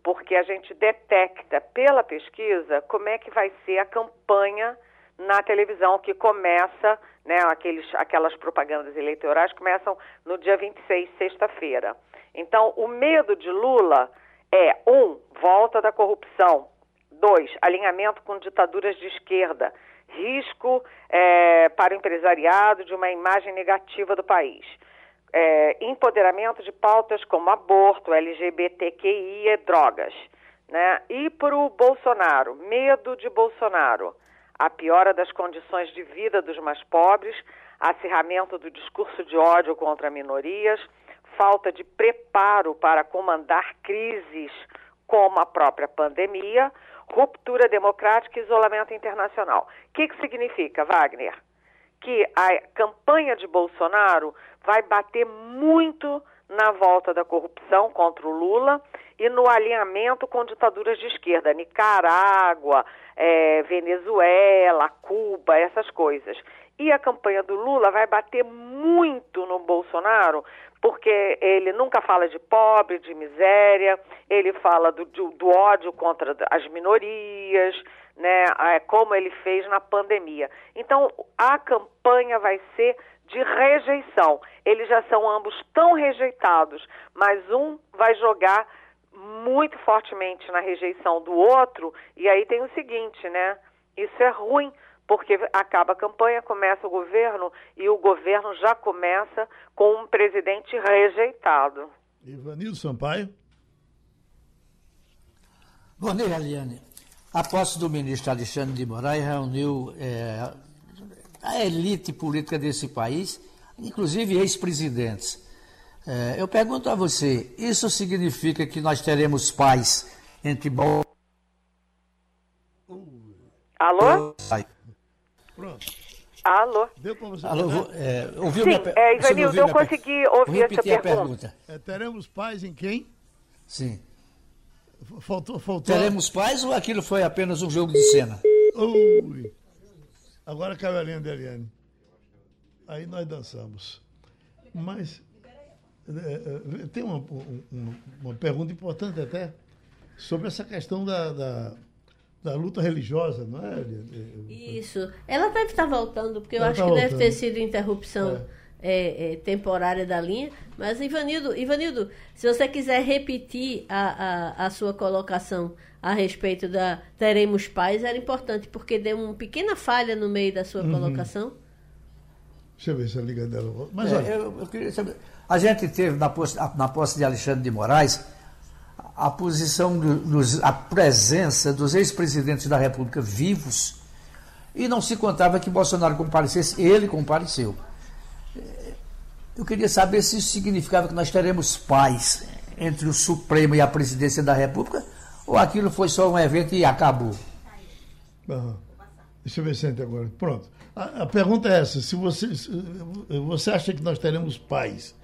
porque a gente detecta pela pesquisa como é que vai ser a campanha na televisão, que começa, né, aqueles, aquelas propagandas eleitorais começam no dia vinte e seis, sexta-feira. Então, o medo de Lula é, um, volta da corrupção. Dois, alinhamento com ditaduras de esquerda, risco é, para o empresariado de uma imagem negativa do país, é, empoderamento de pautas como aborto, L G B T Q I e drogas, né? E para o Bolsonaro, medo de Bolsonaro, a piora das condições de vida dos mais pobres, acirramento do discurso de ódio contra minorias, falta de preparo para comandar crises como a própria pandemia, ruptura democrática e isolamento internacional. O que, que significa, Wagner? Que a campanha de Bolsonaro vai bater muito na volta da corrupção contra o Lula e no alinhamento com ditaduras de esquerda, Nicarágua, é, Venezuela, Cuba, essas coisas. E a campanha do Lula vai bater muito no Bolsonaro, porque ele nunca fala de pobre, de miséria, ele fala do, do, do ódio contra as minorias, né, como ele fez na pandemia. Então, a campanha vai ser de rejeição. Eles já são ambos tão rejeitados, mas um vai jogar muito fortemente na rejeição do outro, e aí tem o seguinte, né? Isso é ruim, porque acaba a campanha, começa o governo, e o governo já começa com um presidente rejeitado. Ivanildo Sampaio. Bom dia, Eliane. A posse do ministro Alexandre de Moraes reuniu é, a elite política desse país, inclusive ex-presidentes. É, eu pergunto a você, isso significa que nós teremos paz entre... Alô? Ai. Pronto. Alô? Deu para você? Alô, vou, é, ouviu? Sim, minha, é, Ivanildo, eu consegui ouvir essa pergunta. A pergunta. É, teremos paz em quem? Sim. Faltou, faltou. Teremos paz ou aquilo foi apenas um jogo de cena? Ui. Agora caiu a linha da Eliane. Aí nós dançamos. Mas é, tem uma, uma, uma pergunta importante até sobre essa questão da... da... da luta religiosa, não é? Isso. Ela deve estar voltando, porque ela eu acho tá que voltando. Deve ter sido interrupção é. É, é, temporária da linha. Mas, Ivanildo, Ivanildo, se você quiser repetir a, a, a sua colocação a respeito da teremos paz, era importante, porque deu uma pequena falha no meio da sua uhum. colocação. Deixa eu ver se a liga dela volta. Mas, é, olha, eu, eu queria saber. A gente teve, na posse, na posse de Alexandre de Moraes, a posição, dos, a presença dos ex-presidentes da República vivos, e não se contava que Bolsonaro comparecesse, ele compareceu. Eu queria saber se isso significava que nós teremos paz entre o Supremo e a presidência da República, ou aquilo foi só um evento e acabou. Uhum. Deixa eu ver se entra agora. Pronto. A, a pergunta é essa, se você, se, você acha que nós teremos paz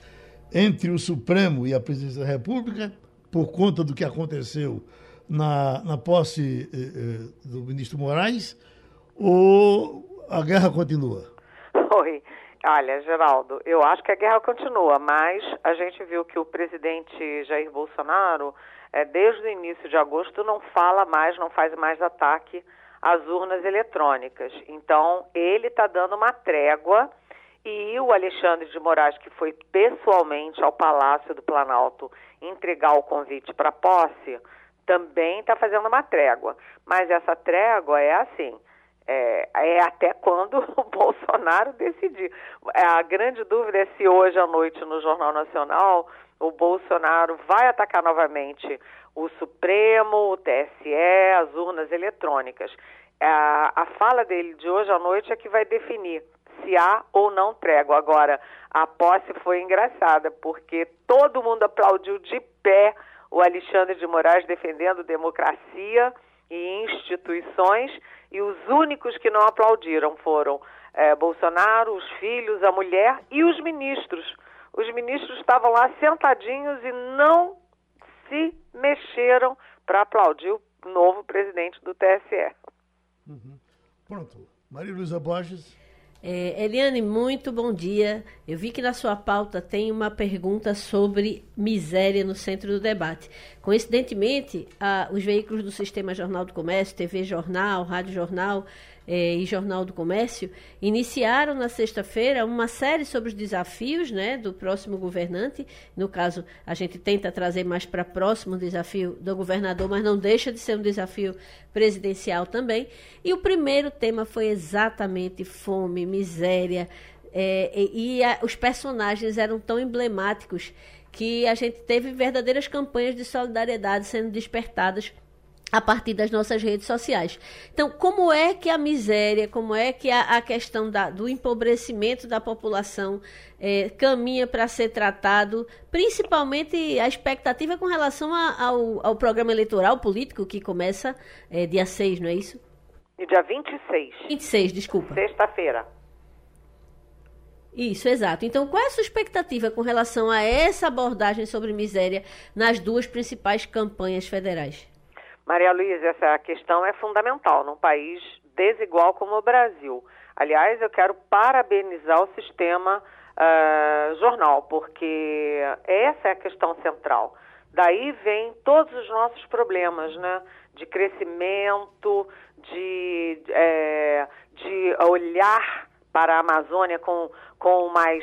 entre o Supremo e a presidência da República, por conta do que aconteceu na, na posse eh, do ministro Moraes, ou a guerra continua? Oi, olha, Geraldo, eu acho que a guerra continua, mas a gente viu que o presidente Jair Bolsonaro, eh, desde o início de agosto, não fala mais, não faz mais ataque às urnas eletrônicas. Então, ele está dando uma trégua. E o Alexandre de Moraes, que foi pessoalmente ao Palácio do Planalto entregar o convite para posse, também está fazendo uma trégua. Mas essa trégua é assim, é, é até quando o Bolsonaro decidir. A grande dúvida é se hoje à noite no Jornal Nacional o Bolsonaro vai atacar novamente o Supremo, o T S E, as urnas eletrônicas. A, a fala dele de hoje à noite é que vai definir se há ou não trégua. Agora, a posse foi engraçada, porque todo mundo aplaudiu de pé o Alexandre de Moraes defendendo democracia e instituições, e os únicos que não aplaudiram foram é, Bolsonaro, os filhos, a mulher e os ministros. Os ministros estavam lá sentadinhos e não se mexeram para aplaudir o novo presidente do T S E. Uhum. Pronto. Maria Luísa Borges. É, Eliane, muito bom dia. Eu vi que na sua pauta tem uma pergunta sobre miséria no centro do debate. Coincidentemente, a, os veículos do sistema Jornal do Comércio, T V Jornal, Rádio Jornal é, e Jornal do Comércio, iniciaram na sexta-feira uma série sobre os desafios, né, do próximo governante. No caso, a gente tenta trazer mais para próximo desafio do governador, mas não deixa de ser um desafio presidencial também. E o primeiro tema foi exatamente fome, miséria, é, e, e a, os personagens eram tão emblemáticos que a gente teve verdadeiras campanhas de solidariedade sendo despertadas a partir das nossas redes sociais. Então, como é que a miséria, como é que a, a questão da, do empobrecimento da população é, caminha para ser tratado, principalmente a expectativa com relação a, ao, ao programa eleitoral político que começa é, dia seis, não é isso? E dia vinte e seis. vinte e seis, desculpa. Sexta-feira. Isso, exato. Então, qual é a sua expectativa com relação a essa abordagem sobre miséria nas duas principais campanhas federais? Maria Luísa, essa questão é fundamental num país desigual como o Brasil. Aliás, eu quero parabenizar o sistema uh, jornal, porque essa é a questão central. Daí vem todos os nossos problemas, né? De crescimento, de, é, de olhar para a Amazônia com, com mais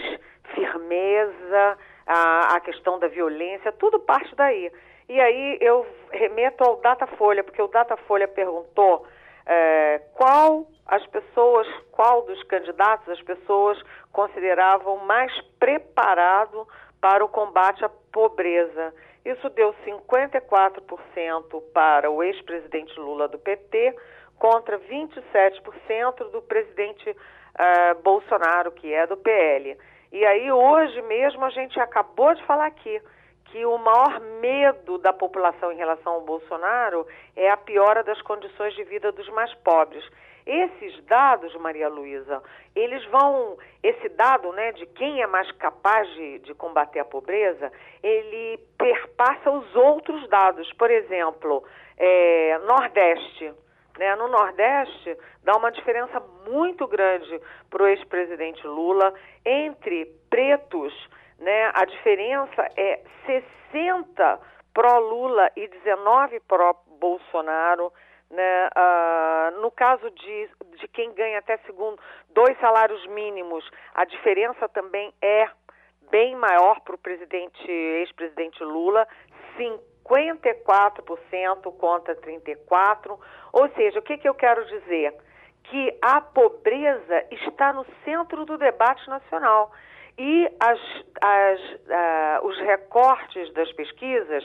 firmeza, a, a questão da violência, tudo parte daí. E aí eu remeto ao Datafolha, porque o Datafolha perguntou é, qual as pessoas, qual dos candidatos as pessoas consideravam mais preparado para o combate à pobreza. Isso deu cinquenta e quatro por cento para o ex-presidente Lula do P T, contra vinte e sete por cento do presidente é, Bolsonaro, que é do P L. E aí hoje mesmo a gente acabou de falar aqui que o maior medo da população em relação ao Bolsonaro é a piora das condições de vida dos mais pobres. Esses dados, Maria Luísa, eles vão... Esse dado, né, de quem é mais capaz de, de combater a pobreza, ele perpassa os outros dados. Por exemplo, é, Nordeste. Né? No Nordeste, dá uma diferença muito grande para o ex-presidente Lula entre pretos. Né, a diferença é sessenta pró-Lula e dezenove pró-Bolsonaro. Né, uh, no caso de, de quem ganha até segundo, dois salários mínimos, a diferença também é bem maior para o presidente, ex-presidente Lula, cinquenta e quatro por cento contra trinta e quatro por cento. Ou seja, o que, que eu quero dizer? Que a pobreza está no centro do debate nacional. E as, as, uh, os recortes das pesquisas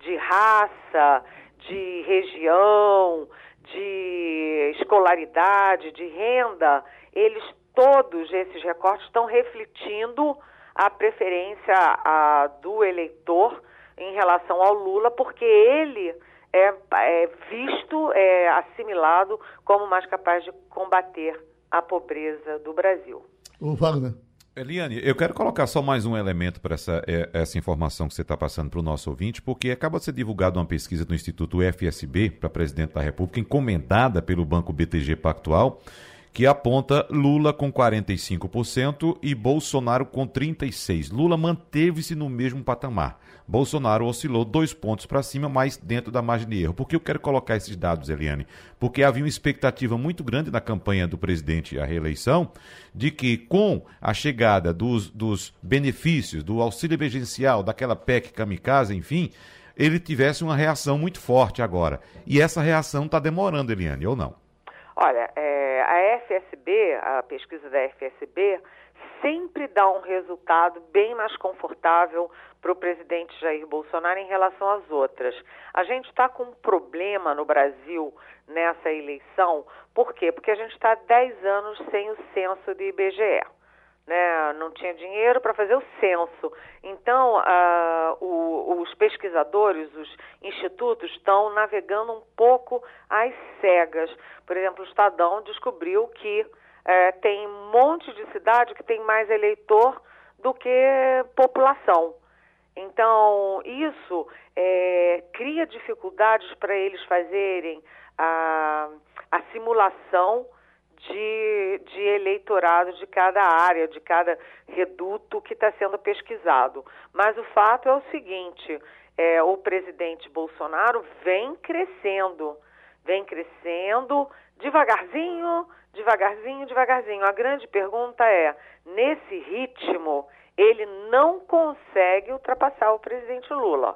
de raça, de região, de escolaridade, de renda, eles todos esses recortes estão refletindo a preferência a, do eleitor em relação ao Lula, porque ele é, é visto, é assimilado como mais capaz de combater a pobreza do Brasil. O Wagner. Eliane, eu quero colocar só mais um elemento para essa, essa informação que você está passando para o nosso ouvinte, porque acaba de ser divulgada uma pesquisa do Instituto F S B para presidente da República, encomendada pelo Banco B T G Pactual, que aponta Lula com quarenta e cinco por cento e Bolsonaro com trinta e seis por cento. Lula manteve-se no mesmo patamar. Bolsonaro oscilou dois pontos para cima, mas dentro da margem de erro. Por que eu quero colocar esses dados, Eliane? Porque havia uma expectativa muito grande na campanha do presidente à reeleição de que, com a chegada dos, dos benefícios, do auxílio emergencial, daquela P E C kamikaze, enfim, ele tivesse uma reação muito forte agora. E essa reação está demorando, Eliane, ou não? Olha, é, a F S B, a pesquisa da F S B, sempre dá um resultado bem mais confortável para o presidente Jair Bolsonaro em relação às outras. A gente está com um problema no Brasil nessa eleição. Por quê? Porque a gente está há dez anos sem o censo do I B G E. Né? Não tinha dinheiro para fazer o censo. Então, ah, o, os pesquisadores, os institutos estão navegando um pouco às cegas. Por exemplo, o Estadão descobriu que eh, tem um monte de cidade que tem mais eleitor do que população. Então, isso eh, cria dificuldades para eles fazerem a, a simulação De, de eleitorado de cada área, de cada reduto que está sendo pesquisado. Mas o fato é o seguinte, é, o presidente Bolsonaro vem crescendo, vem crescendo devagarzinho, devagarzinho, devagarzinho. A grande pergunta é, nesse ritmo, ele não consegue ultrapassar o presidente Lula,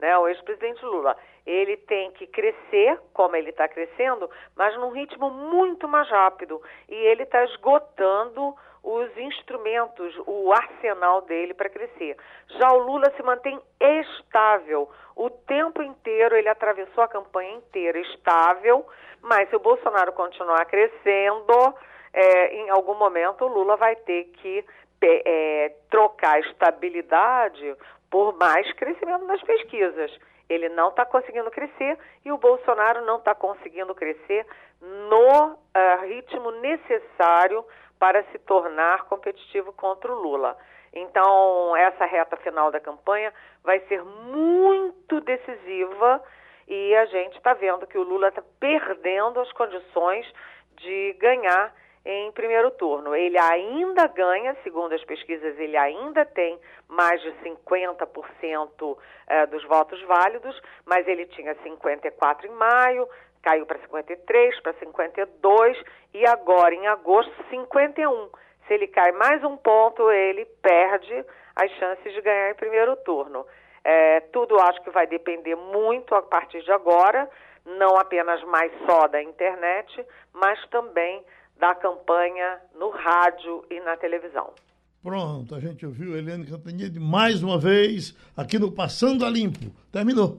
né, o ex-presidente Lula. Ele tem que crescer, como ele está crescendo, mas num ritmo muito mais rápido. E ele está esgotando os instrumentos, o arsenal dele para crescer. Já o Lula se mantém estável. O tempo inteiro, ele atravessou a campanha inteira estável, mas se o Bolsonaro continuar crescendo, é, em algum momento o Lula vai ter que é, trocar a estabilidade por mais crescimento nas pesquisas. Ele não está conseguindo crescer e o Bolsonaro não está conseguindo crescer no uh, ritmo necessário para se tornar competitivo contra o Lula. Então, essa reta final da campanha vai ser muito decisiva e a gente está vendo que o Lula está perdendo as condições de ganhar em primeiro turno. Ele ainda ganha, segundo as pesquisas, ele ainda tem mais de cinquenta por cento dos votos válidos, mas ele tinha cinquenta e quatro por cento em maio, caiu para cinquenta e três por cento, para cinquenta e dois por cento e agora, em agosto, cinquenta e um por cento. Se ele cai mais um ponto, ele perde as chances de ganhar em primeiro turno. É, tudo acho que vai depender muito a partir de agora, não apenas mais só da internet, mas também da campanha no rádio e na televisão. Pronto, a gente ouviu Eliane Cantanhede mais uma vez aqui no Passando a Limpo. Terminou.